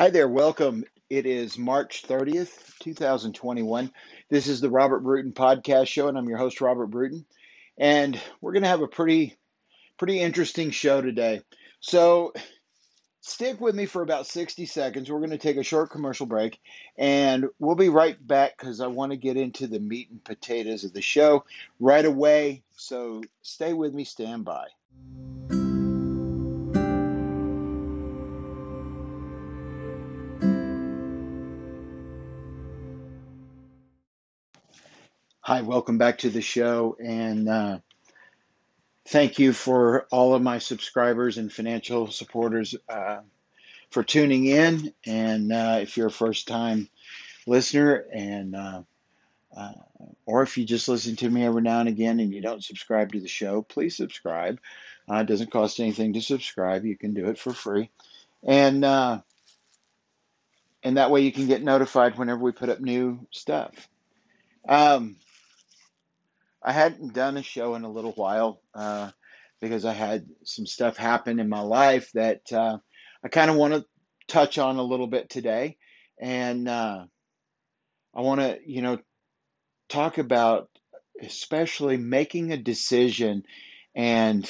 Hi there, welcome. It is March 30th, 2021. This is the Robert Bruton podcast show, and I'm your host, Robert Bruton. And we're going to have a pretty interesting show today. So stick with me for about 60 seconds. We're going to take a short commercial break, and we'll be right back because I want to get into the meat and potatoes of the show right away. So stay with me, stand by. Hi, welcome back to the show, and thank you for all of my subscribers and financial supporters for tuning in, and if you're a first-time listener, and or if you just listen to me every now and again and you don't subscribe to the show, please subscribe. It doesn't cost anything to subscribe. You can do it for free, and that way you can get notified whenever we put up new stuff. I hadn't done a show in a little while because I had some stuff happen in my life that I kind of want to touch on a little bit today. And I want to, talk about especially making a decision and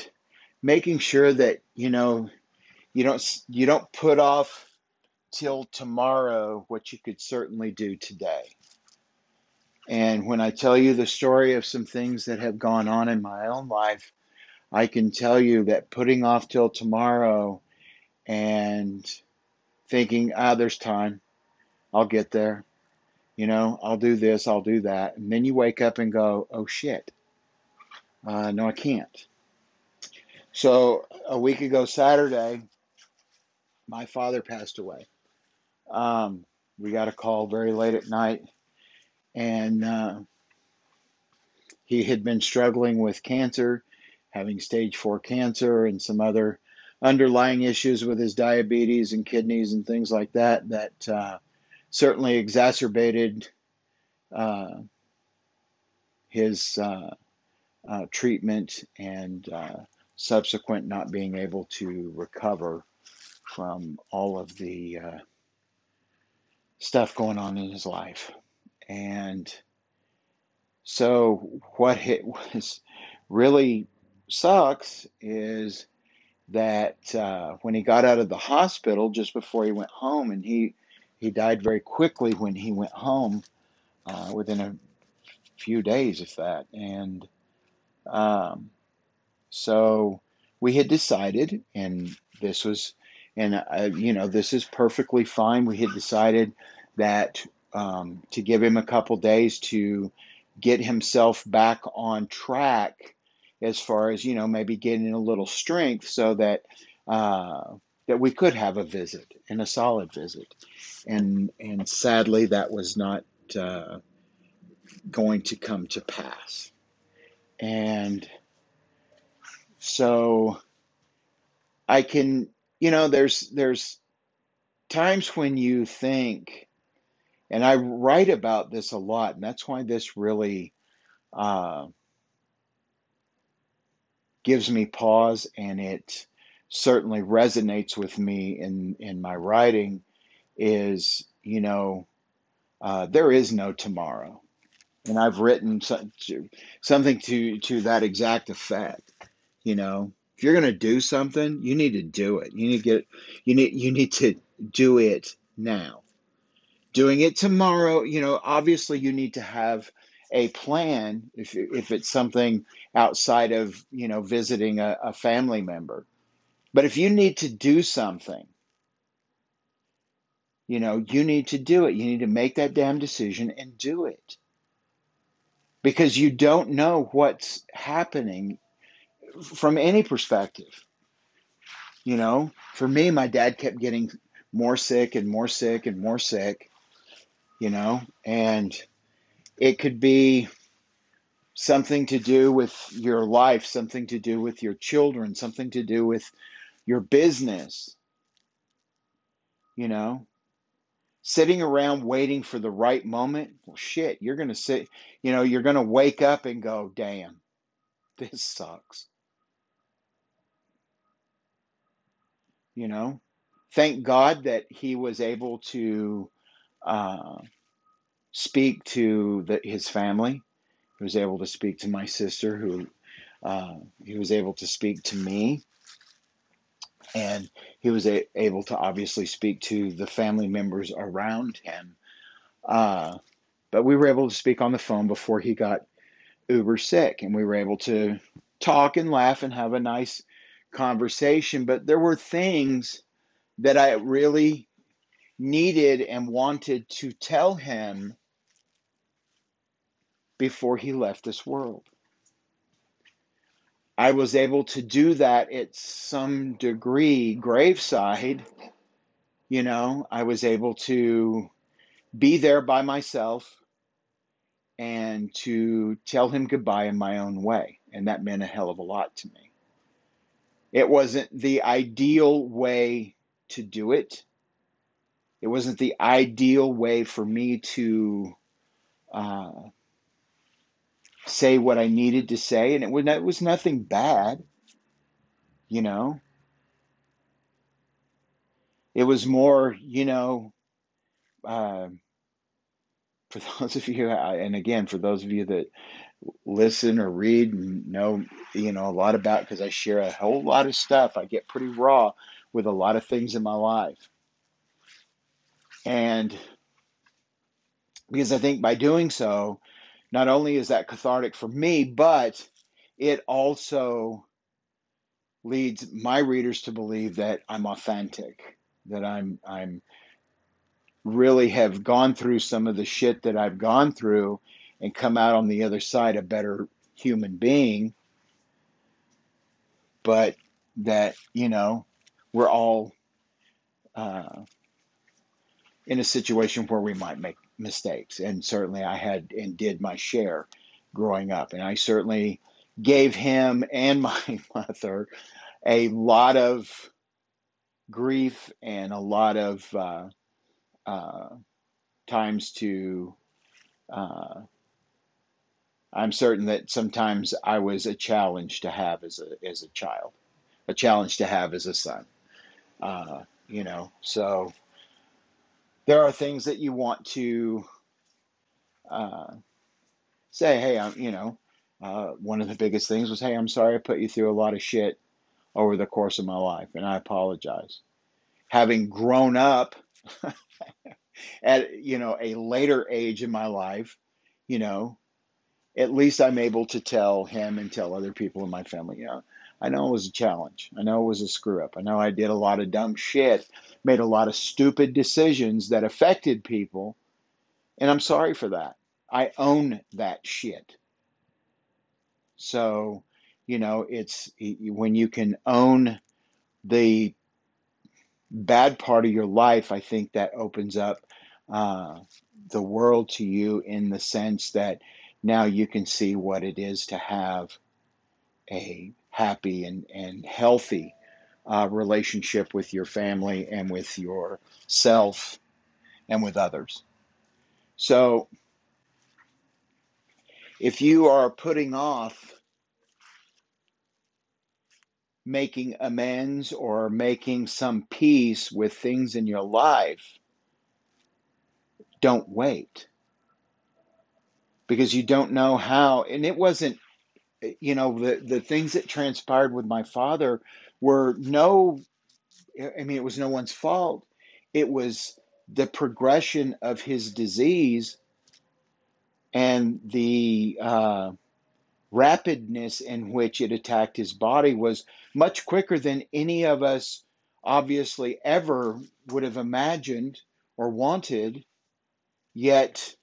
making sure that, you don't put off till tomorrow what you could certainly do today. And when I tell you the story of some things that have gone on in my own life, I can tell you that putting off till tomorrow and thinking, there's time, I'll get there, I'll do this, I'll do that. And then you wake up and go, oh, shit, no, I can't. So a week ago Saturday, my father passed away. We got a call very late at night. And he had been struggling with cancer, having stage 4 cancer and some other underlying issues with his diabetes and kidneys and things like that, that certainly exacerbated his treatment and subsequent not being able to recover from all of the stuff going on in his life. And so what it was really sucks is that when he got out of the hospital just before he went home, and he died very quickly when he went home, within a few days of that. And so we had decided, and this was, and this is perfectly fine. We had decided that to give him a couple days to get himself back on track as far as, maybe getting a little strength so that that we could have a visit, and a solid visit. And sadly, that was not going to come to pass. And so I can, there's times when you think, and I write about this a lot, and that's why this really gives me pause, and it certainly resonates with me in my writing, is, there is no tomorrow. And I've written something to that exact effect. If you're going to do something, you need to do it. You need to do it now. Doing it tomorrow, obviously you need to have a plan if it's something outside of, visiting a family member. But if you need to do something, you need to do it. You need to make that damn decision and do it. Because you don't know what's happening from any perspective. For me, my dad kept getting more sick and more sick and more sick. And it could be something to do with your life, something to do with your children, something to do with your business. Sitting around waiting for the right moment. Well, shit, you're going to sit, you're going to wake up and go, damn, this sucks. thank God that he was able to speak to his family. He was able to speak to my sister, who he was able to speak to me. And he was able to obviously speak to the family members around him. But we were able to speak on the phone before he got uber sick. And we were able to talk and laugh and have a nice conversation. But there were things that I really needed and wanted to tell him before he left this world. I was able to do that at some degree graveside. You know, I was able to be there by myself and to tell him goodbye in my own way. And that meant a hell of a lot to me. It wasn't the ideal way to do it. It wasn't the ideal way for me to say what I needed to say. And it was nothing bad, you know. It was more, you know, for those of you, and again, for those of you that listen or read and know, you know, a lot about, because I share a whole lot of stuff. I get pretty raw with a lot of things in my life. And because I think by doing so, not only is that cathartic for me, but it also leads my readers to believe that I'm authentic, that I'm really have gone through some of the shit that I've gone through and come out on the other side a better human being. But that, you know, we're all in a situation where we might make mistakes. And certainly I had and did my share growing up. And I certainly gave him and my mother a lot of grief and a lot of times to, I'm certain that sometimes I was a challenge to have as a child, a challenge to have as a son, you know, so there are things that you want to say, hey, I'm, you know, one of the biggest things was, hey, I'm sorry I put you through a lot of shit over the course of my life, and I apologize. Having grown up at, you know, a later age in my life, you know, at least I'm able to tell him and tell other people in my family, you know, I know it was a challenge. I know it was a screw up. I know I did a lot of dumb shit, made a lot of stupid decisions that affected people. And I'm sorry for that. I own that shit. So, you know, it's when you can own the bad part of your life, I think that opens up the world to you in the sense that now you can see what it is to have a happy and healthy relationship with your family and with yourself and with others. So if you are putting off making amends or making some peace with things in your life, don't wait. Because you don't know how, and it wasn't, you know, the things that transpired with my father were no, I mean, it was no one's fault. It was the progression of his disease and the rapidness in which it attacked his body was much quicker than any of us obviously ever would have imagined or wanted, yet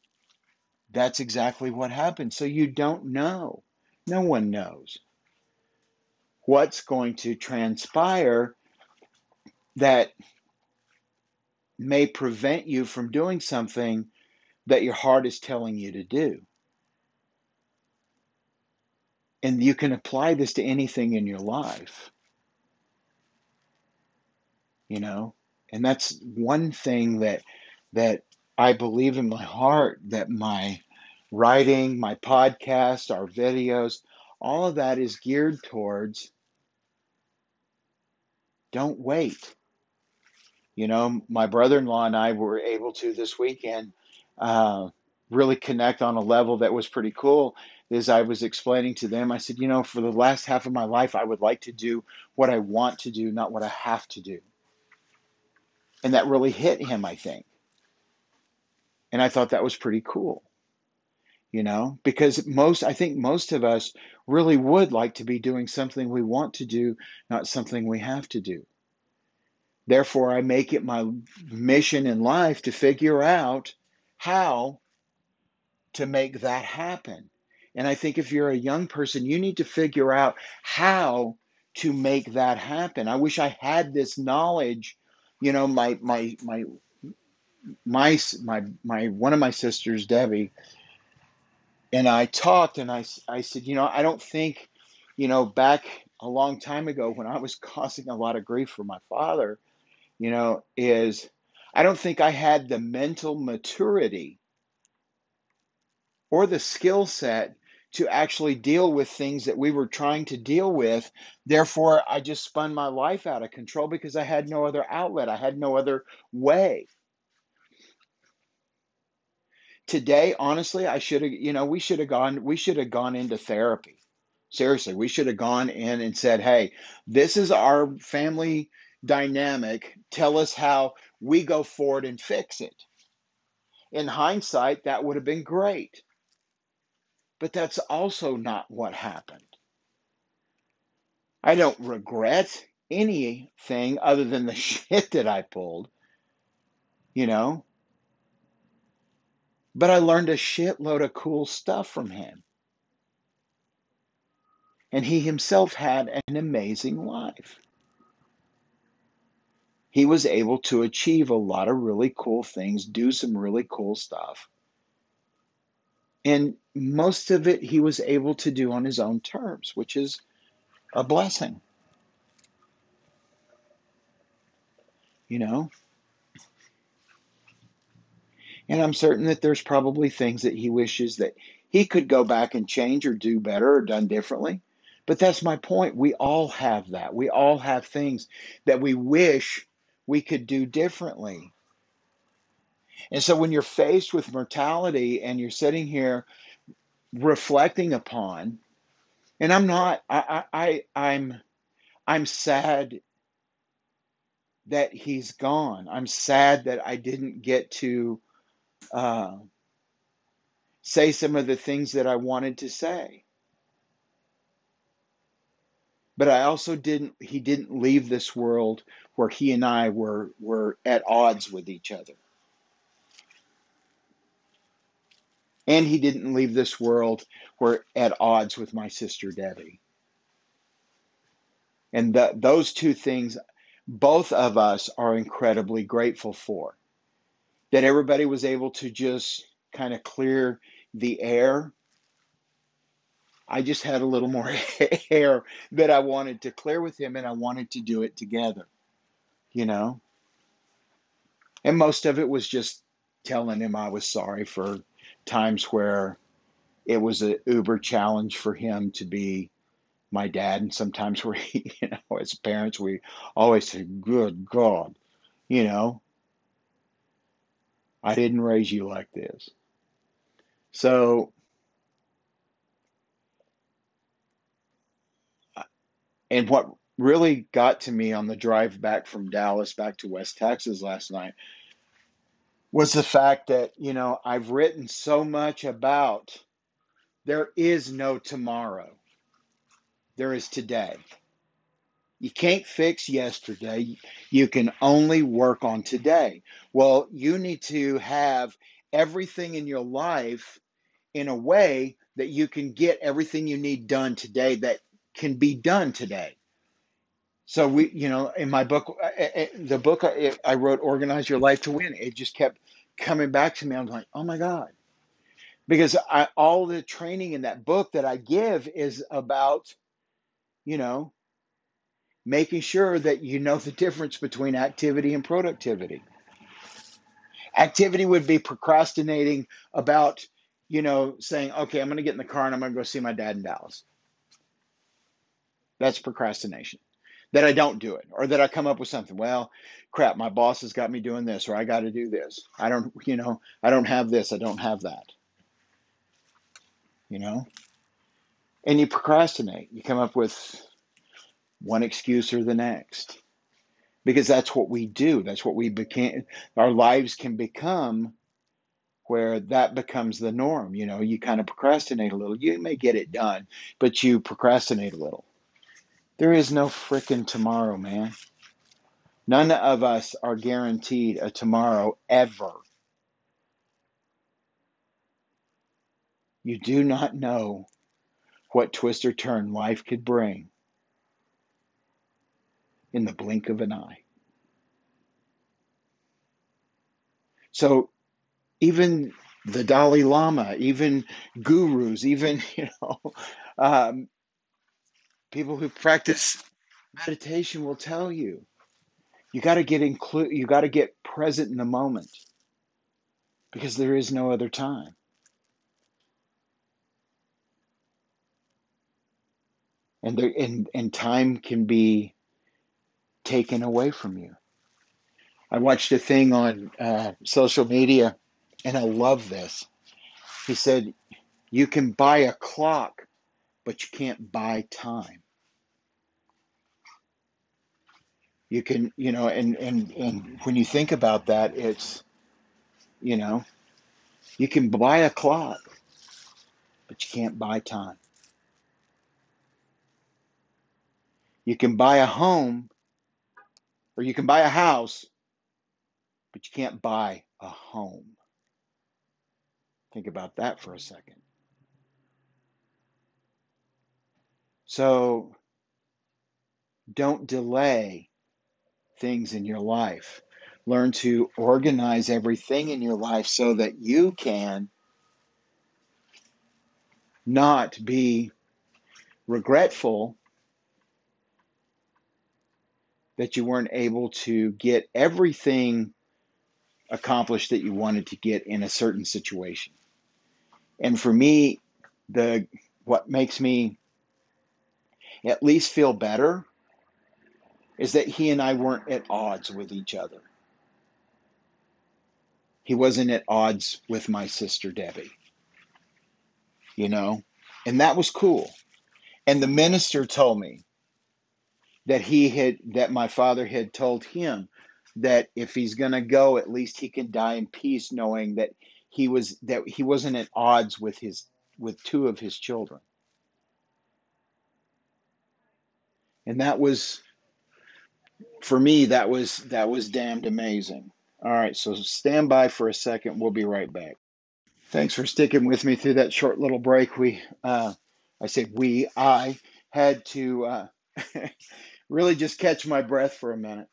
that's exactly what happened. So you don't know. No one knows what's going to transpire that may prevent you from doing something that your heart is telling you to do. And you can apply this to anything in your life, you know, and that's one thing that I believe in my heart, that my writing, my podcast, our videos, all of that is geared towards don't wait. You know, my brother-in-law and I were able to this weekend really connect on a level that was pretty cool. As I was explaining to them, I said, you know, for the last half of my life, I would like to do what I want to do, not what I have to do. And that really hit him, I think. And I thought that was pretty cool, you know, because I think most of us really would like to be doing something we want to do, not something we have to do. Therefore, I make it my mission in life to figure out how to make that happen. And I think if you're a young person, you need to figure out how to make that happen. I wish I had this knowledge. You know, my one of my sisters, Debbie, and I talked, and I said, you know, I don't think, you know, back a long time ago when I was causing a lot of grief for my father, you know, is I don't think I had the mental maturity or the skill set to actually deal with things that we were trying to deal with. Therefore, I just spun my life out of control because I had no other outlet. I had no other way. Today, honestly, I should have, you know, we should have gone into therapy. Seriously, we should have gone in and said, hey, this is our family dynamic. Tell us how we go forward and fix it. In hindsight, that would have been great. But that's also not what happened. I don't regret anything other than the shit that I pulled, you know. But I learned a shitload of cool stuff from him. And he himself had an amazing life. He was able to achieve a lot of really cool things, do some really cool stuff. And most of it he was able to do on his own terms, which is a blessing. You know? And I'm certain that there's probably things that he wishes that he could go back and change or do better or done differently. But that's my point. We all have that. We all have things that we wish we could do differently. And so when you're faced with mortality and you're sitting here reflecting upon, and I'm sad that he's gone. I'm sad that I didn't get to say some of the things that I wanted to say. But I also he didn't leave this world where he and I were at odds with each other. And he didn't leave this world where at odds with my sister Debbie. And those two things, both of us are incredibly grateful for. That everybody was able to just kind of clear the air. I just had a little more air that I wanted to clear with him, and I wanted to do it together, you know? And most of it was just telling him I was sorry for times where it was an uber challenge for him to be my dad, and sometimes where he, you know, as parents, we always said, good God, you know, I didn't raise you like this. So, and what really got to me on the drive back from Dallas back to West Texas last night was the fact that, you know, I've written so much about there is no tomorrow. There is today. You can't fix yesterday. You can only work on today. Well, you need to have everything in your life in a way that you can get everything you need done today that can be done today. So we, you know, in my book, the book I wrote, Organize Your Life to Win, it just kept coming back to me. I'm like, oh my God. Because all the training in that book that I give is about, you know, making sure that you know the difference between activity and productivity. Activity would be procrastinating about, you know, saying, okay, I'm going to get in the car and I'm going to go see my dad in Dallas. That's procrastination. that I don't do it, or that I come up with something. Well, crap, my boss has got me doing this, or I got to do this. I don't have this. I don't have that. And you procrastinate. You come up with one excuse or the next, because that's what we do. That's what we became. Our lives can become where that becomes the norm. You kind of procrastinate a little. You may get it done, but you procrastinate a little. There is no frickin' tomorrow, man. None of us are guaranteed a tomorrow ever. You do not know what twist or turn life could bring in the blink of an eye. So even the Dalai Lama, even gurus, even, people who practice meditation will tell you, you got to get you got to get present in the moment, because there is no other time. And time can be taken away from you. I watched a thing on social media, and I love this. He said, you can buy a clock, but you can't buy time. You can, and when you think about that, it's, you can buy a clock, but you can't buy time. You can buy a home, or you can buy a house, but you can't buy a home. Think about that for a second. So don't delay things in your life. Learn to organize everything in your life so that you can not be regretful that you weren't able to get everything accomplished that you wanted to get in a certain situation. And for me, what makes me at least feel better is that he and I weren't at odds with each other. He wasn't at odds with my sister Debbie, and that was cool. And the minister told me that that my father had told him that if he's going to go, at least he can die in peace, knowing that he wasn't at odds with two of his children. And that was, for me, that was damned amazing. All right, so stand by for a second. We'll be right back. Thanks for sticking with me through that short little break. I had to really just catch my breath for a minute.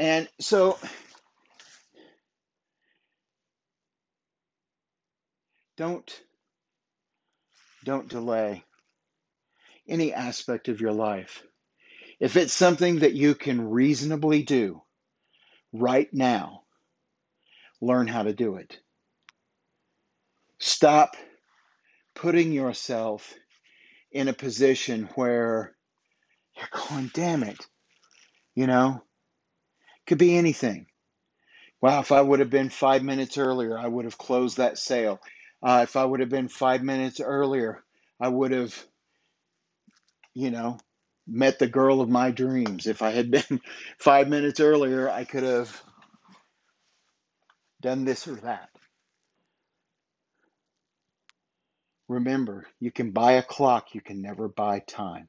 And so don't delay any aspect of your life. If it's something that you can reasonably do right now, learn how to do it. Stop putting yourself in a position where you're going, damn it, could be anything. Wow, if I would have been 5 minutes earlier, I would have closed that sale. If I would have been 5 minutes earlier, I would have met the girl of my dreams. If I had been 5 minutes earlier, I could have done this or that. Remember, you can buy a clock, you can never buy time.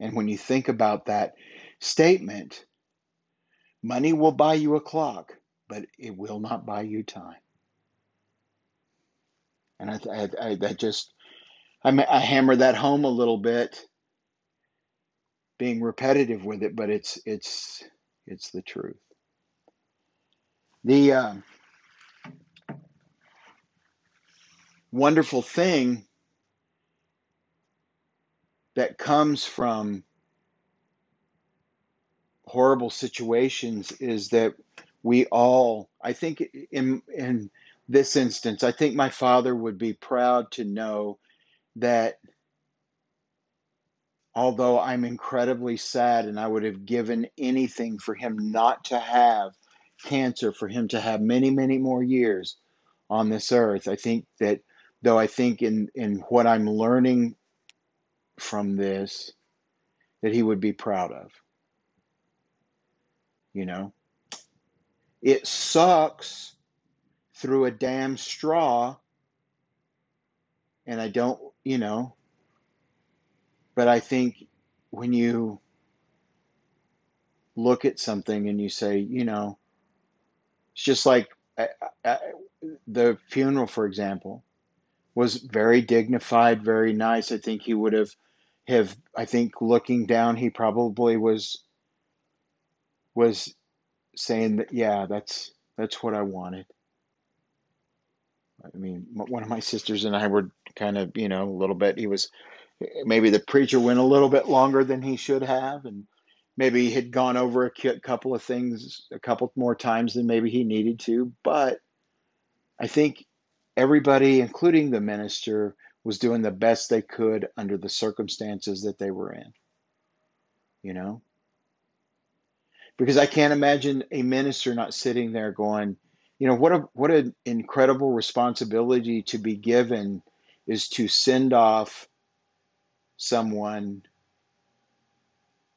And when you think about that statement, money will buy you a clock, but it will not buy you time. And I hammer that home a little bit, being repetitive with it, but it's the truth. The wonderful thing that comes from horrible situations is that we all, I think in this instance, I think my father would be proud to know that although I'm incredibly sad and I would have given anything for him not to have cancer, for him to have many, many more years on this earth. I think that, though, I think in what I'm learning from this, that he would be proud of. You know, it sucks through a damn straw, and I don't, you know, but I think when you look at something and you say, you know, it's just like the funeral, for example, was very dignified, very nice. I think he would have, I think looking down, he probably was saying that, yeah, that's what I wanted. I mean, one of my sisters and I were kind of, you know, a little bit, he was, maybe the preacher went a little bit longer than he should have, and maybe he had gone over a couple of things a couple more times than maybe he needed to. But I think everybody, including the minister, was doing the best they could under the circumstances that they were in, you know? Because I can't imagine a minister not sitting there going, you know, what an incredible responsibility to be given is to send off someone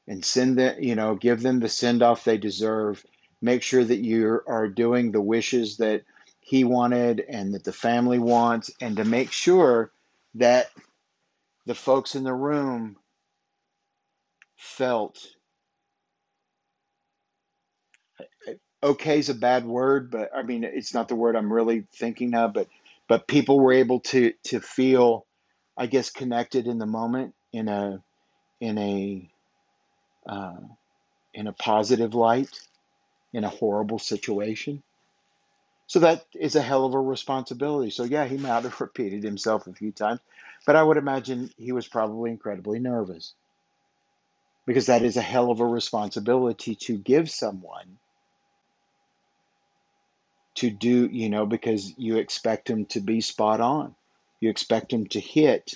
and send them, you know, give them the send off they deserve, make sure that you are doing the wishes that he wanted and that the family wants, and to make sure that the folks in the room felt okay is a bad word, but I mean, it's not the word I'm really thinking of, but people were able to feel, I guess, connected in the moment in a positive light in a horrible situation. So that is a hell of a responsibility. So yeah, he might have repeated himself a few times, but I would imagine he was probably incredibly nervous, because that is a hell of a responsibility to give someone to do, you know, because you expect them to be spot on. You expect them to hit.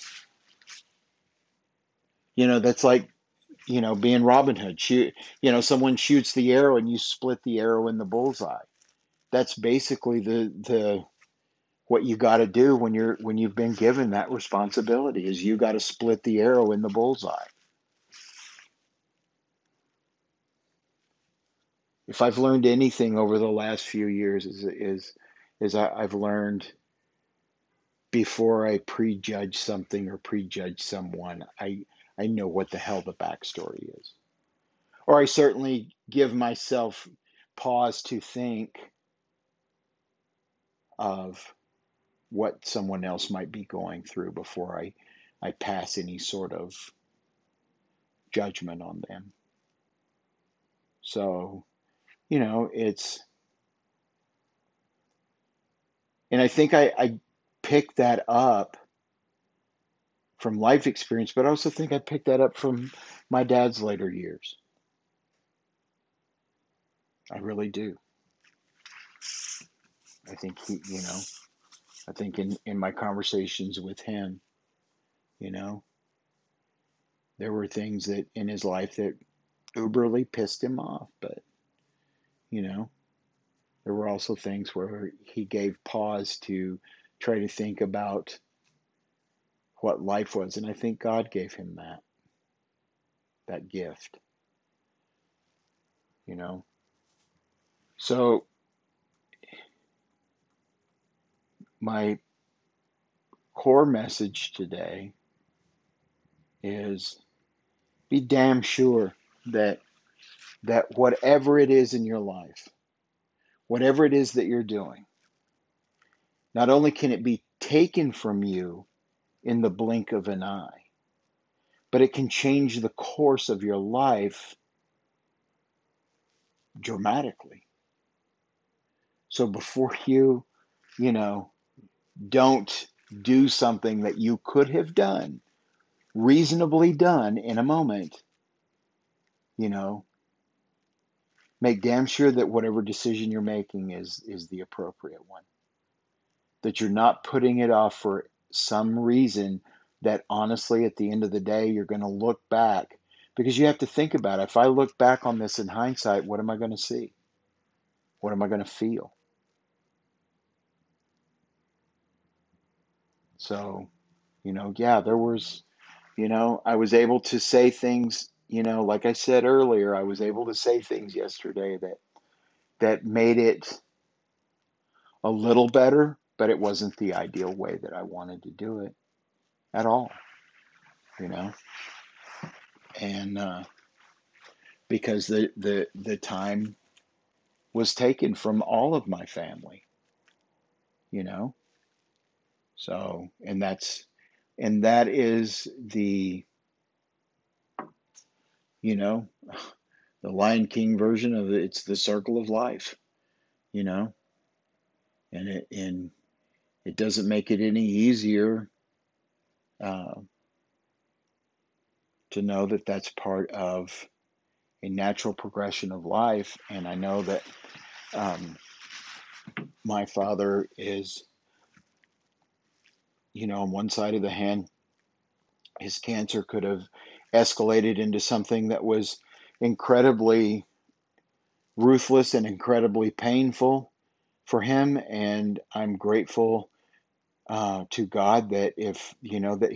You know, that's like, you know, being Robin Hood. You know, someone shoots the arrow and you split the arrow in the bullseye. That's basically the what you got to do when you've been given that responsibility, is you got to split the arrow in the bullseye. If I've learned anything over the last few years, is I've learned, before I prejudge something or prejudge someone, I know what the hell the backstory is. Or I certainly give myself pause to think of what someone else might be going through before I pass any sort of judgment on them. So, you know, it's, and I think I picked that up from life experience, but I also think I picked that up from my dad's later years. I really do. I think he, you know, I think in my conversations with him, you know, there were things that in his life that uberly pissed him off, but, you know, there were also things where he gave pause to try to think about what life was. And I think God gave him that gift, you know? So my core message today is, be damn sure that whatever it is in your life, whatever it is that you're doing, not only can it be taken from you in the blink of an eye, but it can change the course of your life dramatically. So before you know, don't do something that you could have done, reasonably done in a moment, you know, make damn sure that whatever decision you're making is the appropriate one. That you're not putting it off for some reason that honestly, at the end of the day, you're going to look back, because you have to think about it. If I look back on this in hindsight, what am I going to see? What am I going to feel? So, yeah, there was, I was able to say things, like I said earlier, I was able to say things yesterday that made it a little better, but it wasn't the ideal way that I wanted to do it at all, and because the time was taken from all of my family, so, and that is the, the Lion King version of it. It's the circle of life, and it doesn't make it any easier to know that that's part of a natural progression of life. And I know that my father is, on one side of the hand, his cancer could have escalated into something that was incredibly ruthless and incredibly painful for him. And I'm grateful to God that if, that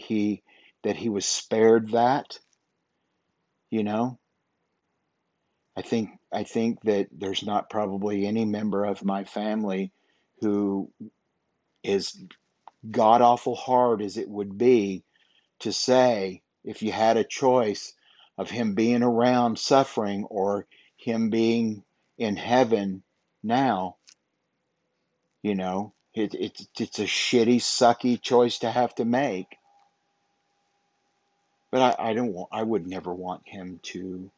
he was spared that, I think that there's not probably any member of my family who is god-awful hard as it would be to say, if you had a choice of him being around suffering or him being in heaven now, it's a shitty, sucky choice to have to make. But I would never want him to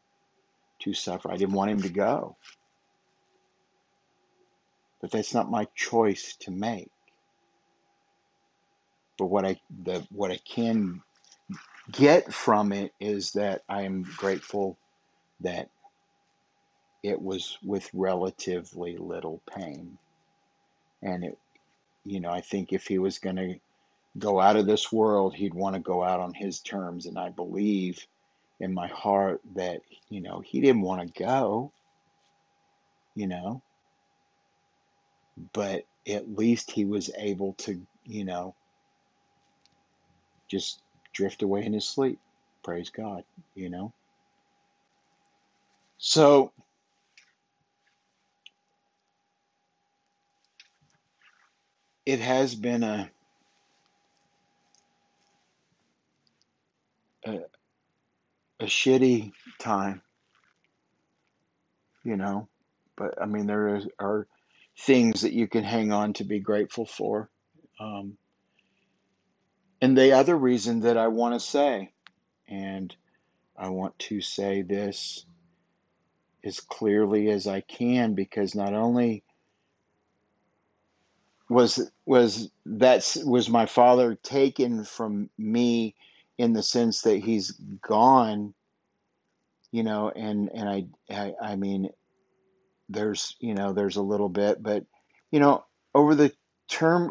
suffer. I didn't want him to go. But that's not my choice to make. But what I can get from it is that I am grateful that it was with relatively little pain. And it, I think if he was going to go out of this world, he'd want to go out on his terms. And I believe in my heart that, he didn't want to go, but at least he was able to, just drift away in his sleep. Praise God, So, it has been a shitty time, but I mean, there are things that you can hang on to be grateful for. And the other reason that I want to say, and I want to say this as clearly as I can, because not only was my father taken from me in the sense that he's gone, and I mean, there's, there's a little bit, but, over the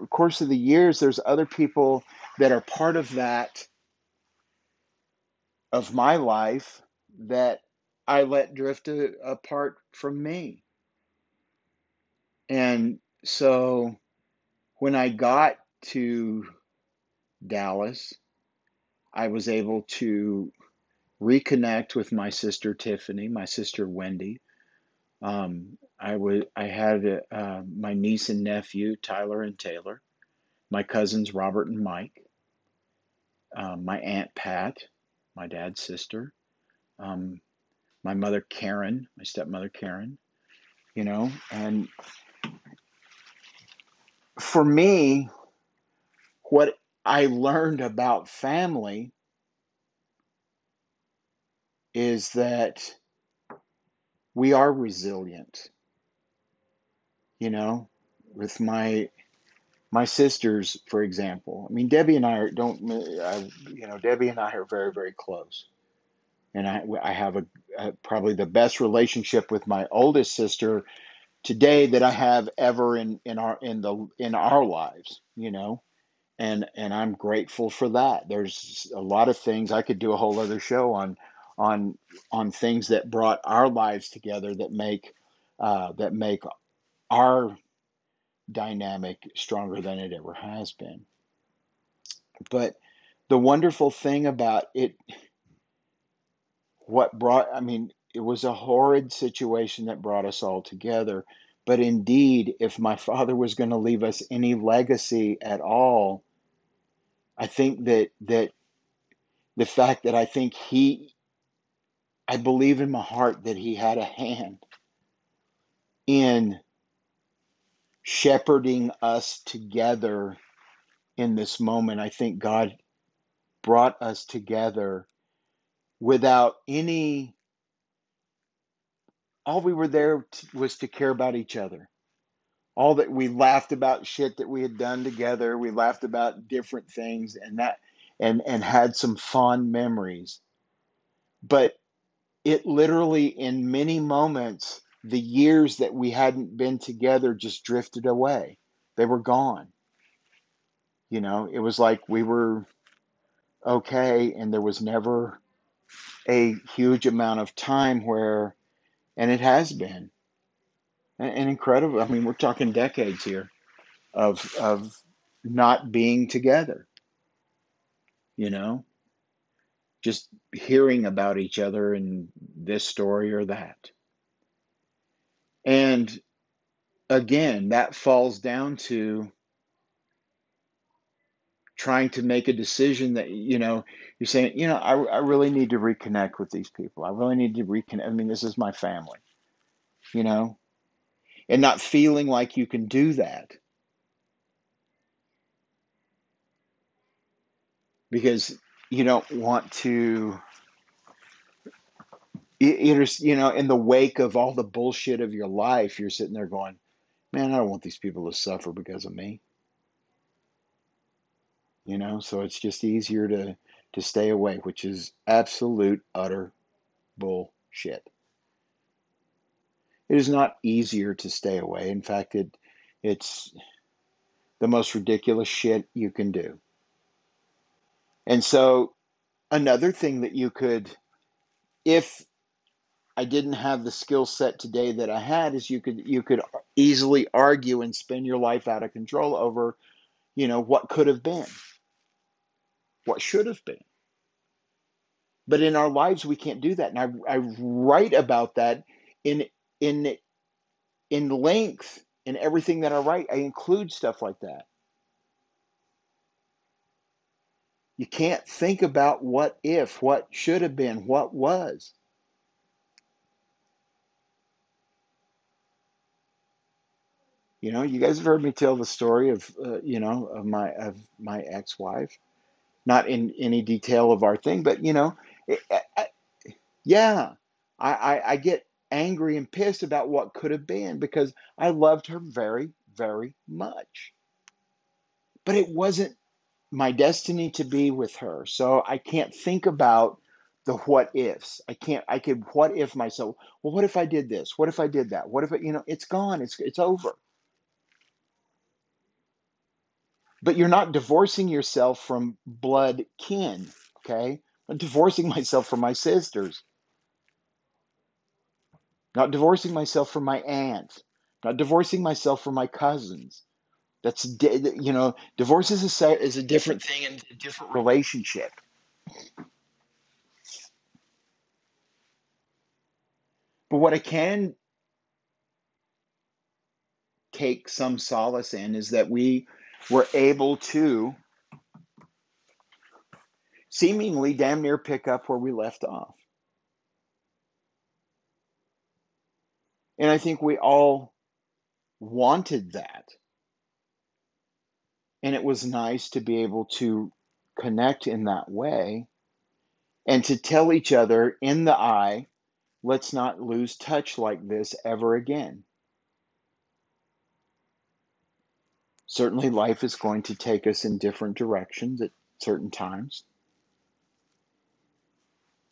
course of the years, there's other people that are part of that, of my life, that I let drift apart from me. And so when I got to Dallas, I was able to reconnect with my sister Tiffany, my sister Wendy. I had my niece and nephew Tyler and Taylor, my cousins Robert and Mike, my aunt Pat, my dad's sister, my mother Karen, my stepmother Karen, and for me, what I learned about family is that we are resilient. With my sisters, for example, I mean, Debbie and I Debbie and I are very, very close. And I have probably the best relationship with my oldest sister today that I have ever in our lives, And I'm grateful for that. There's a lot of things. I could do a whole other show on things that brought our lives together that make our dynamic stronger than it ever has been. But the wonderful thing about it, it was a horrid situation that brought us all together. But indeed, if my father was going to leave us any legacy at all, I think that the fact that I believe in my heart that he had a hand in shepherding us together in this moment. I think God brought us together without any, all we were there was to care about each other. All that we laughed about shit that we had done together. We laughed about different things and had some fond memories. But it literally, in many moments, the years that we hadn't been together just drifted away. They were gone. It was like we were okay, and there was never a huge amount of time where, and it has been an incredible, we're talking decades here of not being together, just hearing about each other and this story or that. And again, that falls down to trying to make a decision that, you're saying, I really need to reconnect with these people. I really need to reconnect. This is my family, and not feeling like you can do that. Because you don't want to, in the wake of all the bullshit of your life, you're sitting there going, man, I don't want these people to suffer because of me. So it's just easier to stay away, which is absolute, utter bullshit. It is not easier to stay away. In fact, it's the most ridiculous shit you can do. And so another thing that you could, if I didn't have the skill set today that I had, is you could easily argue and spin your life out of control over, what could have been, what should have been. But in our lives, we can't do that. And I write about that in length in everything that I write. I include stuff like that. You can't think about what if, what should have been, what was. You guys have heard me tell the story of my ex-wife, not in any detail of our thing, but I get angry and pissed about what could have been because I loved her very, very much, but it wasn't my destiny to be with her. So I can't think about the what ifs. I could what if myself, well, what if I did this? What if I did that? What if it's gone, it's over. But you're not divorcing yourself from blood kin, okay? I'm divorcing myself from my sisters. Not divorcing myself from my aunt. Not divorcing myself from my cousins. That's, divorce is a different thing and a different relationship. But what I can take some solace in is that we were able to seemingly damn near pick up where we left off. And I think we all wanted that. And it was nice to be able to connect in that way and to tell each other in the eye, let's not lose touch like this ever again. Certainly life is going to take us in different directions at certain times.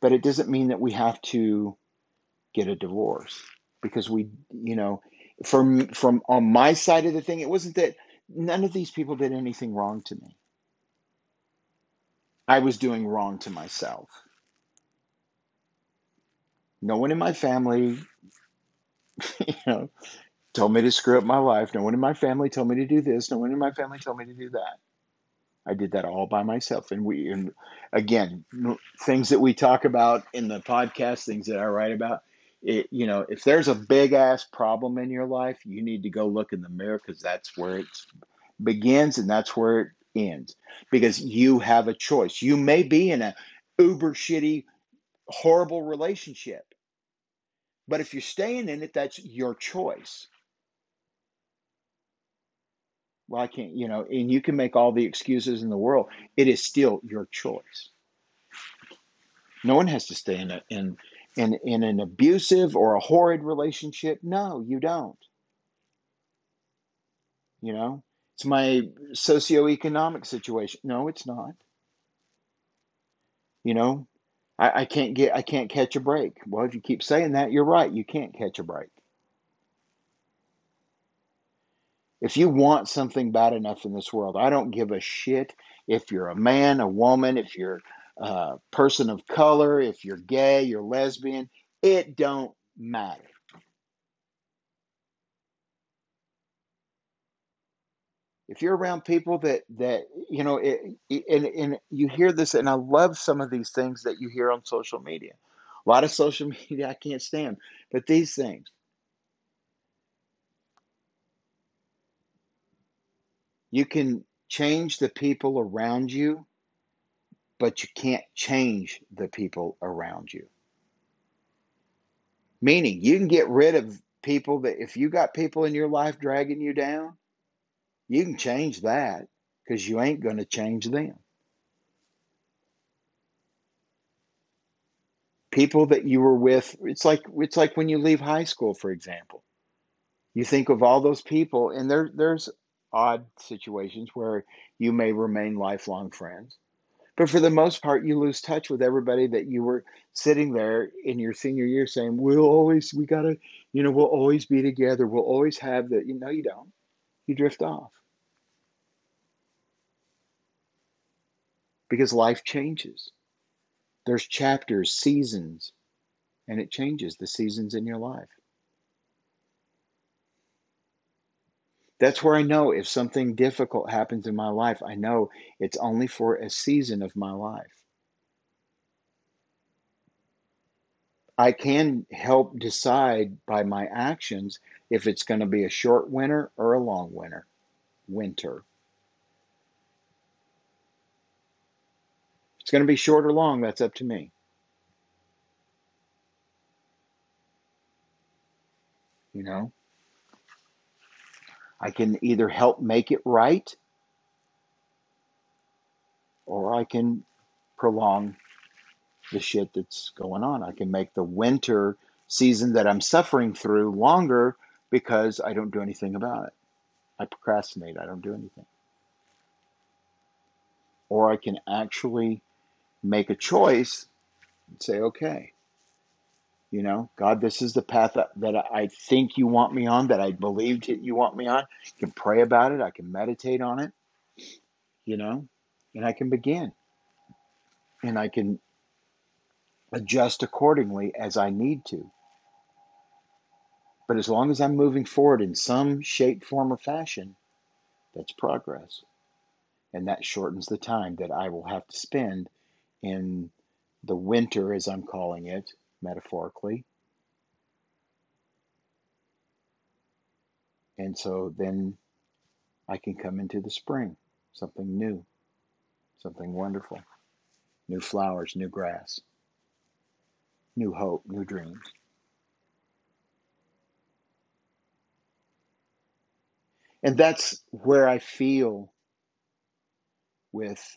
But it doesn't mean that we have to get a divorce because we, from on my side of the thing, it wasn't that none of these people did anything wrong to me. I was doing wrong to myself. No one in my family, told me to screw up my life. No one in my family told me to do this. No one in my family told me to do that. I did that all by myself. And again, things that we talk about in the podcast, things that I write about, if there's a big ass problem in your life, you need to go look in the mirror, because that's where it begins and that's where it ends, because you have a choice. You may be in a uber shitty, horrible relationship, but if you're staying in it, that's your choice. Well, I can't, and you can make all the excuses in the world. It is still your choice. No one has to stay in an abusive or a horrid relationship. No, you don't. It's my socioeconomic situation. No, it's not. I can't catch a break. Well, if you keep saying that, you're right. You can't catch a break. If you want something bad enough in this world, I don't give a shit if you're a man, a woman, if you're a person of color, if you're gay, you're lesbian, it don't matter. If you're around people that you hear this, and I love some of these things that you hear on social media. A lot of social media I can't stand, but these things. You can change the people around you, but you can't change the people around you. Meaning, you can get rid of people that, if you got people in your life dragging you down, you can change that, because you ain't going to change them. People that you were with, it's like when you leave high school, for example. You think of all those people, and there's odd situations where you may remain lifelong friends, but for the most part, you lose touch with everybody that you were sitting there in your senior year saying, we'll always be together. We'll always have that. No, you don't. You drift off, because life changes. There's chapters, seasons, and it changes the seasons in your life. That's where I know if something difficult happens in my life, I know it's only for a season of my life. I can help decide by my actions if it's going to be a short winter or a long winter. If it's going to be short or long, that's up to me. I can either help make it right, or I can prolong the shit that's going on. I can make the winter season that I'm suffering through longer because I don't do anything about it. I procrastinate. I don't do anything. Or I can actually make a choice and say, okay, God, this is the path that I think you want me on, that I believed you want me on. I can pray about it. I can meditate on it, and I can begin. And I can adjust accordingly as I need to. But as long as I'm moving forward in some shape, form, or fashion, that's progress. And that shortens the time that I will have to spend in the winter, as I'm calling it, metaphorically. And so then I can come into the spring, something new, something wonderful, new flowers, new grass, new hope, new dreams. And that's where I feel with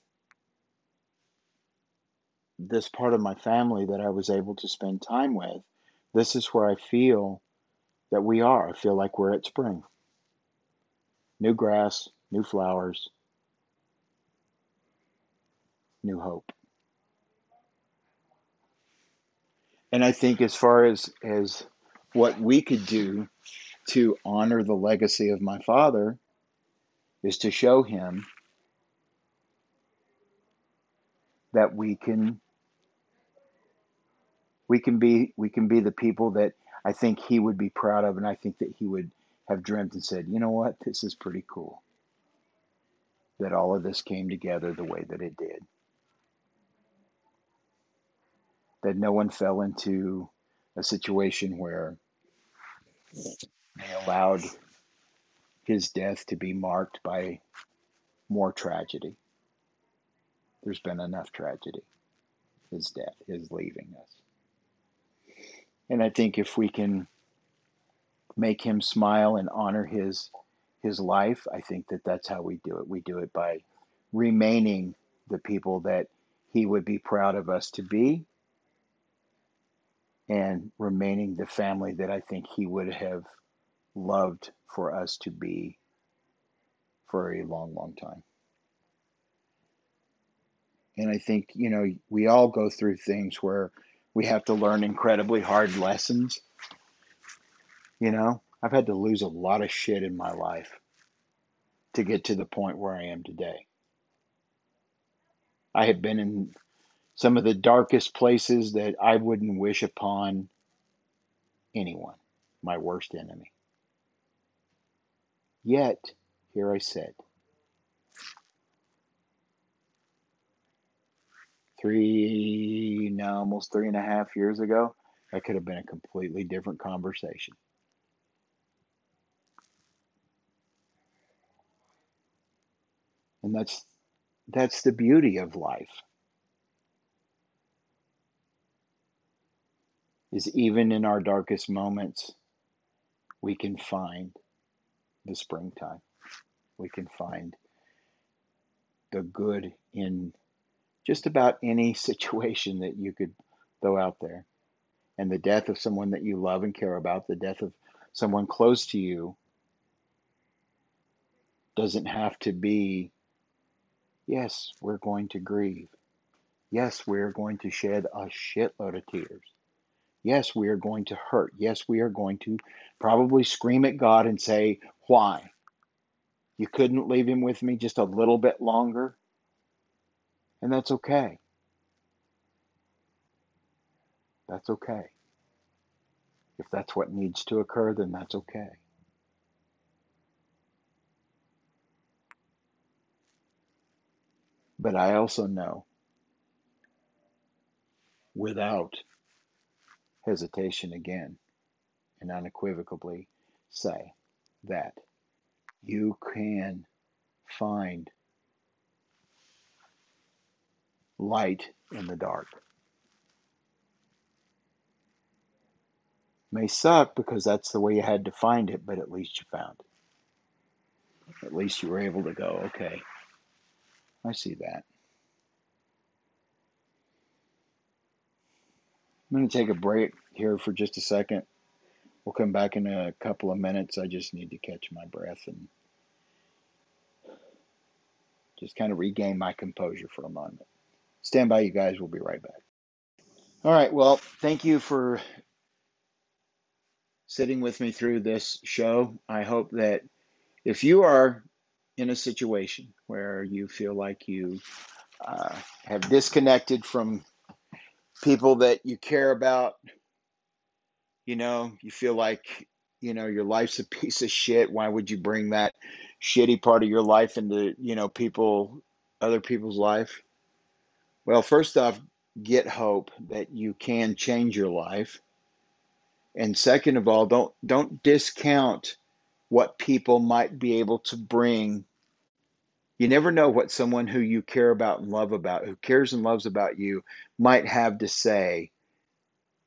this part of my family that I was able to spend time with. This is where I feel that we are. I feel like we're at spring. New grass, new flowers, new hope. And I think as far as what we could do to honor the legacy of my father is to show him that we can be the people that I think he would be proud of, and I think that he would have dreamt and said, you know what, this is pretty cool that all of this came together the way that it did. That no one fell into a situation where they allowed his death to be marked by more tragedy. There's been enough tragedy, his death, his leaving us. And I think if we can make him smile and honor his life, I think that that's how we do it. We do it by remaining the people that he would be proud of us to be, and remaining the family that I think he would have loved for us to be for a long, long time. And I think, you know, we all go through things where we have to learn incredibly hard lessons. You know, I've had to lose a lot of shit in my life to get to the point where I am today. I have been in some of the darkest places that I wouldn't wish upon anyone, my worst enemy. Yet, here I sit. 3.5 years ago, that could have been a completely different conversation. And that's the beauty of life. Is even in our darkest moments, we can find the springtime. We can find the good in just about any situation that you could throw out there. And the death of someone that you love and care about, the death of someone close to you, doesn't have to be, yes, we're going to grieve. Yes, we're going to shed a shitload of tears. Yes, we are going to hurt. Yes, we are going to probably scream at God and say, why? You couldn't leave him with me just a little bit longer? And that's okay. That's okay. If that's what needs to occur, then that's okay. But I also know, without hesitation again, and unequivocally say that you can find light in the dark. May suck because that's the way you had to find it, but at least you found it. At least you were able to go, okay, I see that. I'm going to take a break here for just a second. We'll come back in a couple of minutes. I just need to catch my breath and just kind of regain my composure for a moment. Stand by, you guys. We'll be right back. All right. Well, thank you for sitting with me through this show. I hope that if you are in a situation where you feel like you have disconnected from people that you care about, you know, you feel like, you know, your life's a piece of shit. Why would you bring that shitty part of your life into, you know, other people's life? Well, first off, get hope that you can change your life. And second of all, don't discount what people might be able to bring. You never know what someone who you care about and love about, who cares and loves about you, might have to say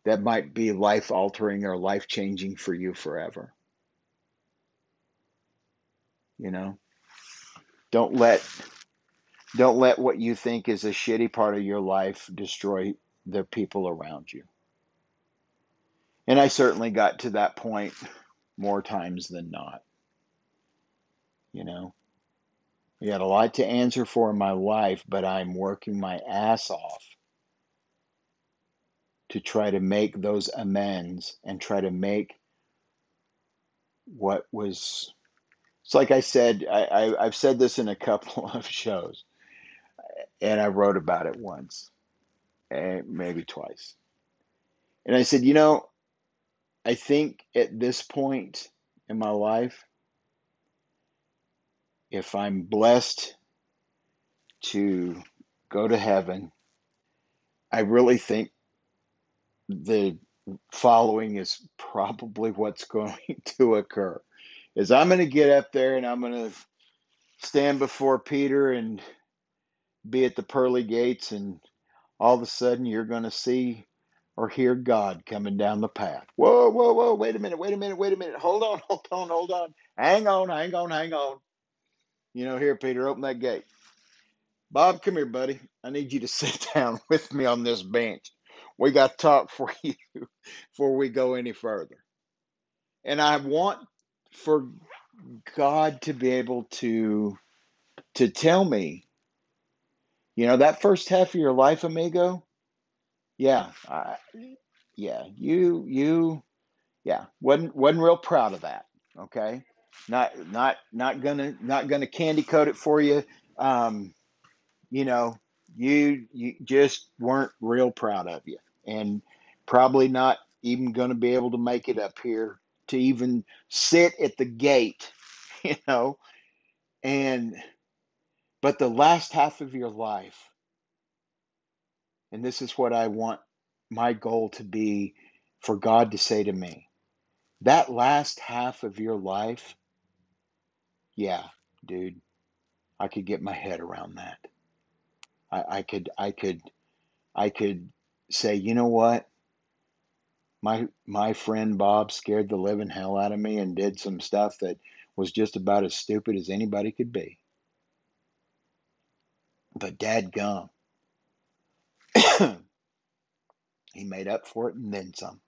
that might be life-altering or life-changing for you forever. You know? Don't let what you think is a shitty part of your life destroy the people around you. And I certainly got to that point more times than not. You know, I got a lot to answer for in my life, but I'm working my ass off to try to make those amends and try to make what was. It's like I said, I've said this in a couple of shows. And I wrote about it once, and maybe twice. And I said, you know, I think at this point in my life, if I'm blessed to go to heaven, I really think the following is probably what's going to occur. Is I'm going to get up there and I'm going to stand before Peter and be at the pearly gates, and all of a sudden you're going to see or hear God coming down the path. Whoa, whoa, whoa, wait a minute. Hold on. Hang on. You know, here, Peter, open that gate. Bob, come here, buddy. I need you to sit down with me on this bench. We got to talk for you before we go any further. And I want for God to be able to tell me, you know, that first half of your life, amigo, wasn't real proud of that. Okay. Not gonna candy coat it for you. You know, you just weren't real proud of you, and probably not even going to be able to make it up here to even sit at the gate, you know, but the last half of your life, and this is what I want my goal to be for God to say to me, that last half of your life, yeah, dude, I could get my head around that. I could say, you know what? My friend Bob scared the living hell out of me and did some stuff that was just about as stupid as anybody could be. But dadgum, he made up for it and then some.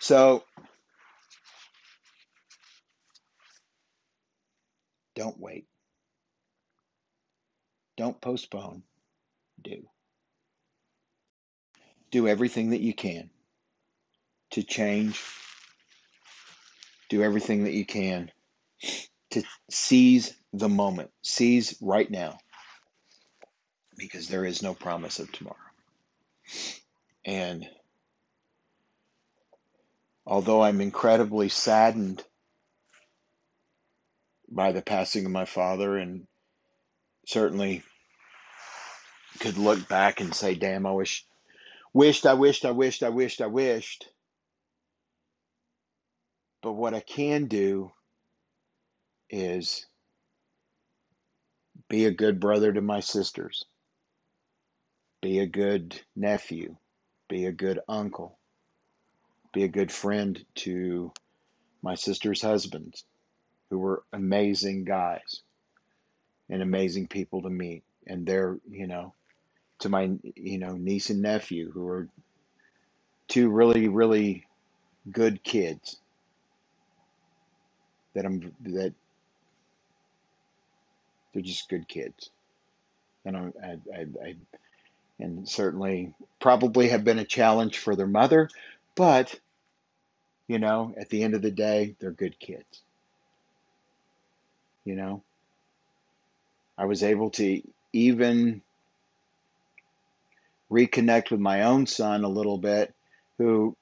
So don't wait. Don't postpone. Do everything that you can to change. Do everything that you can to seize the moment. Seize right now, because there is no promise of tomorrow. And although I'm incredibly saddened by the passing of my father, and certainly could look back and say, damn, I wished. But what I can do is be a good brother to my sisters, be a good nephew, be a good uncle, be a good friend to my sister's husbands, who were amazing guys and amazing people to meet. And they're, you know, to my, you know, niece and nephew, who are two really, really good kids that they're just good kids. And I certainly probably have been a challenge for their mother, but, you know, at the end of the day, they're good kids. You know, I was able to even reconnect with my own son a little bit, who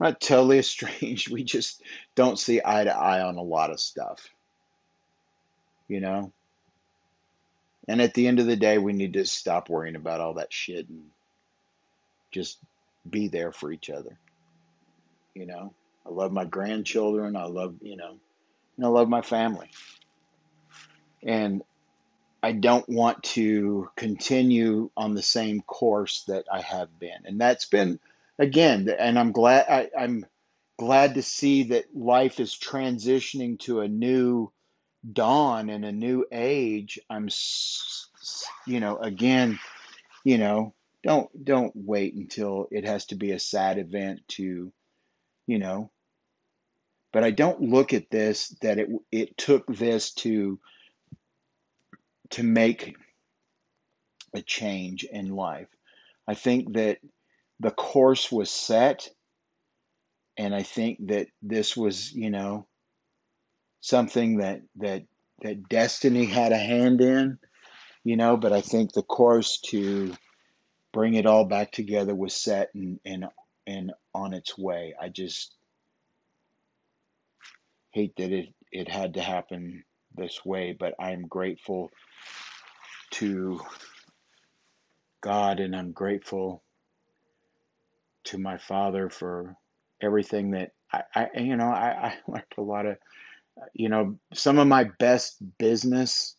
we're not totally estranged. We just don't see eye to eye on a lot of stuff, you know? And at the end of the day, we need to stop worrying about all that shit and just be there for each other. You know, I love my grandchildren. I love, you know, and I love my family. And I don't want to continue on the same course that I have been. And that's been, again, and I'm glad to see that life is transitioning to a new dawn and a new age. I'm, you know, again, you know, don't wait until it has to be a sad event to, you know, but I don't look at this that it took this to make a change in life. I think that the course was set, and I think that this was, you know, something that that destiny had a hand in, you know, but I think the course to bring it all back together was set and on its way. I just hate that it had to happen this way, but I'm grateful to God and I'm grateful to my father for everything that I learned a lot of, you know, some of my best business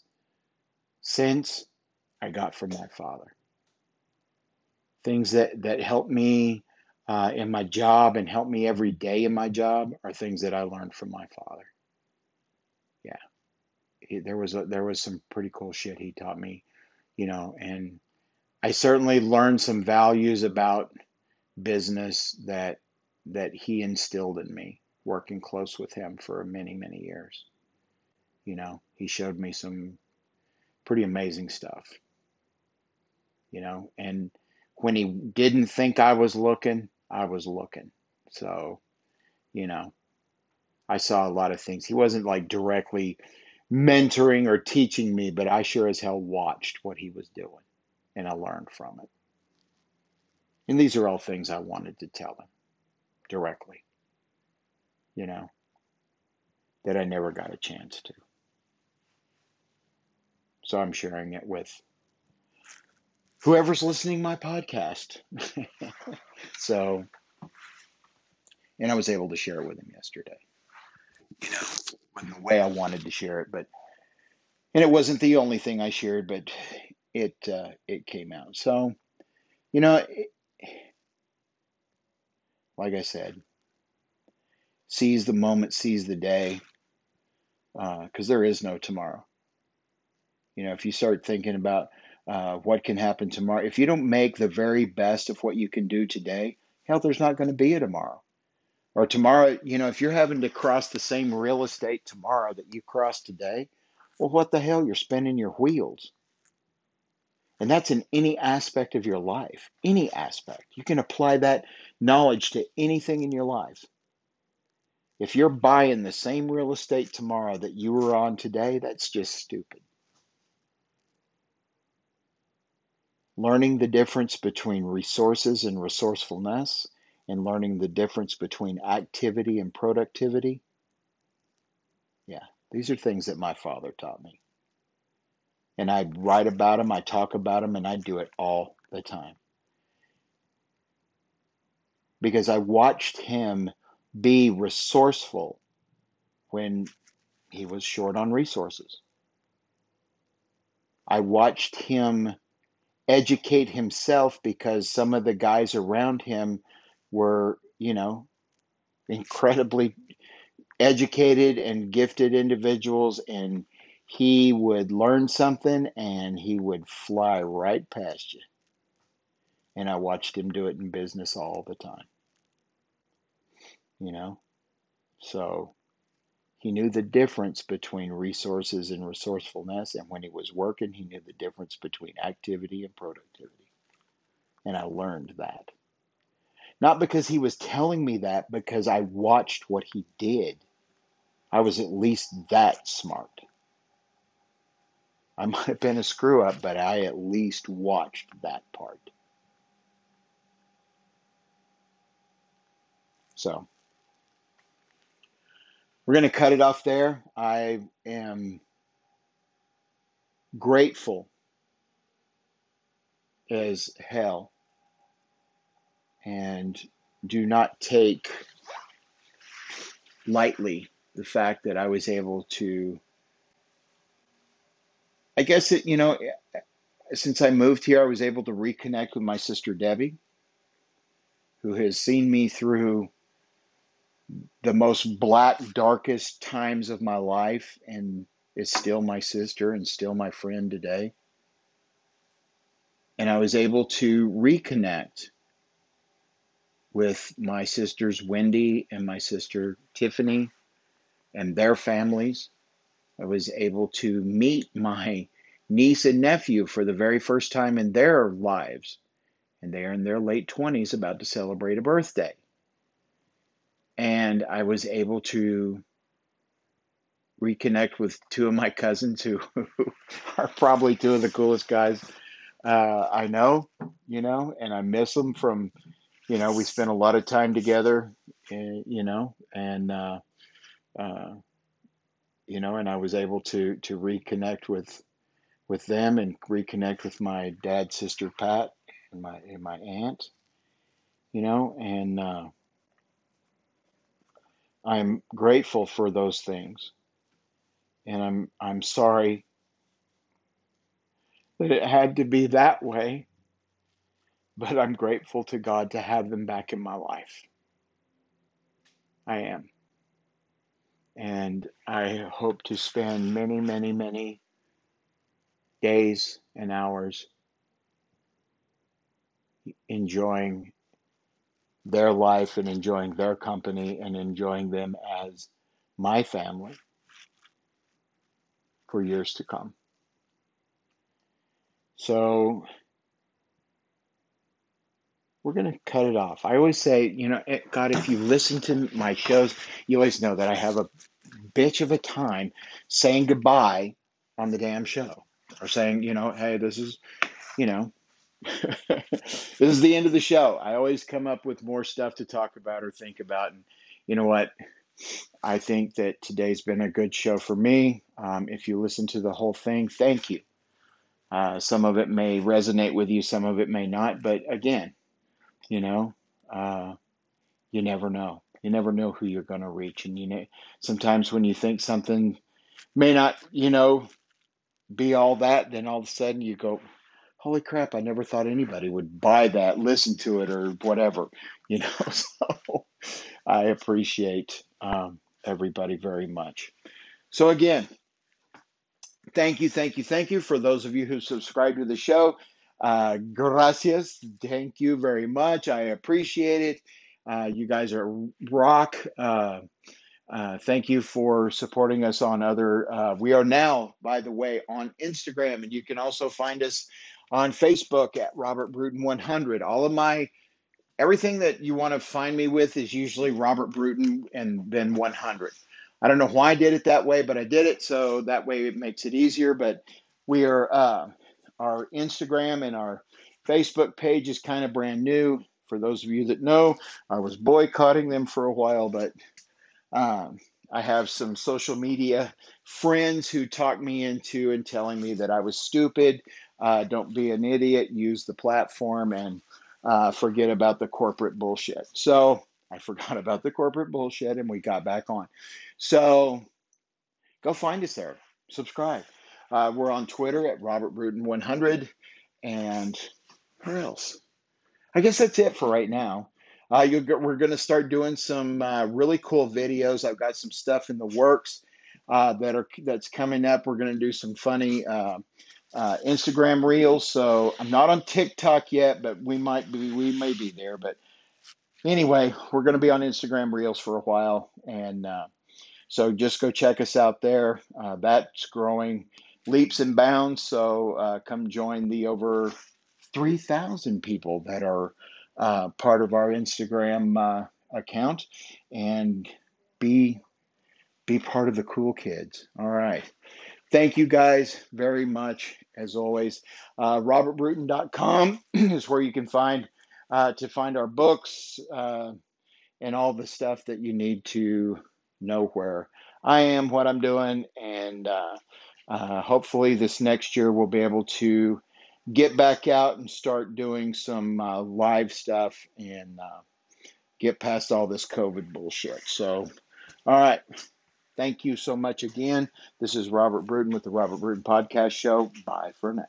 sense I got from my father. Things that help me in my job and help me every day in my job are things that I learned from my father. Yeah. There was some pretty cool shit he taught me, you know, and I certainly learned some values about business that he instilled in me, working close with him for many, many years. You know, he showed me some pretty amazing stuff, you know, and when he didn't think I was looking, I was looking. So, you know, I saw a lot of things. He wasn't like directly mentoring or teaching me, but I sure as hell watched what he was doing and I learned from it. And these are all things I wanted to tell him directly, you know, that I never got a chance to. So I'm sharing it with whoever's listening my podcast. So, and I was able to share it with him yesterday, you know, in the way I wanted to share it, but, and it wasn't the only thing I shared, but it came out. So, you know, like I said, seize the moment, seize the day, because there is no tomorrow. You know, if you start thinking about what can happen tomorrow, if you don't make the very best of what you can do today, hell, there's not going to be a tomorrow. Or tomorrow, you know, if you're having to cross the same real estate tomorrow that you crossed today, well, what the hell? You're spinning your wheels. And that's in any aspect of your life, any aspect. You can apply that knowledge to anything in your life. If you're buying the same real estate tomorrow that you were on today, that's just stupid. Learning the difference between resources and resourcefulness, and learning the difference between activity and productivity. Yeah, these are things that my father taught me. And I write about them, I talk about them, and I do it all the time. Because I watched him be resourceful when he was short on resources. I watched him educate himself because some of the guys around him were, you know, incredibly educated and gifted individuals, and he would learn something and he would fly right past you. And I watched him do it in business all the time. You know, so he knew the difference between resources and resourcefulness. And when he was working, he knew the difference between activity and productivity. And I learned that. Not because he was telling me that, because I watched what he did. I was at least that smart. I might have been a screw up, but I at least watched that part. So we're going to cut it off there. I am grateful as hell and do not take lightly the fact that I was able to, I guess it, you know, since I moved here, I was able to reconnect with my sister Debbie, who has seen me through the most black, darkest times of my life and is still my sister and still my friend today. And I was able to reconnect with my sisters Wendy and my sister Tiffany and their families. I was able to meet my niece and nephew for the very first time in their lives. And they are in their late 20s, about to celebrate a birthday. And I was able to reconnect with two of my cousins who are probably two of the coolest guys I know, you know, and I miss them from, you know, we spent a lot of time together, you know, and, you know, and I was able to reconnect with them and reconnect with my dad's sister, Pat, and my aunt, you know, and, I'm grateful for those things. And I'm sorry that it had to be that way, but I'm grateful to God to have them back in my life. I am. And I hope to spend many, many, many days and hours enjoying their life and enjoying their company and enjoying them as my family for years to come. So we're going to cut it off. I always say, you know, God, if you listen to my shows, you always know that I have a bitch of a time saying goodbye on the damn show, or saying, you know, hey, this is, you know, this is the end of the show. I always come up with more stuff to talk about or think about. And you know what? I think that today's been a good show for me. If you listen to the whole thing, thank you. Some of it may resonate with you, some of it may not. But again, you know, you never know. You never know who you're going to reach. And you know, sometimes when you think something may not, you know, be all that, then all of a sudden you go, holy crap, I never thought anybody would buy that, listen to it, or whatever, you know. So I appreciate everybody very much. So again, thank you for those of you who subscribe to the show. Gracias. Thank you very much. I appreciate it. You guys are rock. Thank you for supporting us on other. We are now, by the way, on Instagram, and you can also find us on Facebook at Robert Bruton 100. All of my, everything that you want to find me with is usually Robert Bruton and then 100. I don't know why I did it that way, but I did it. So that way it makes it easier. But we are, our Instagram and our Facebook page is kind of brand new. For those of you that know, I was boycotting them for a while, but I have some social media friends who talked me into and telling me that I was stupid. Don't be an idiot, use the platform, and forget about the corporate bullshit. So I forgot about the corporate bullshit, and we got back on. So go find us there. Subscribe. We're on Twitter at Robert Bruton 100. And where else? I guess that's it for right now. We're going to start doing some really cool videos. I've got some stuff in the works that's coming up. We're going to do some funny Instagram reels. So I'm not on TikTok yet, but we may be there. But anyway, we're going to be on Instagram reels for a while. And so just go check us out there. That's growing leaps and bounds. So come join the over 3,000 people that are part of our Instagram account, and be part of the cool kids. All right. Thank you guys very much, as always. RobertBruton.com is where you can find our books and all the stuff that you need to know where I am, what I'm doing, and hopefully this next year we'll be able to get back out and start doing some live stuff and get past all this COVID bullshit. So, all right. Thank you so much again. This is Robert Bruton with the Robert Bruton Podcast Show. Bye for now.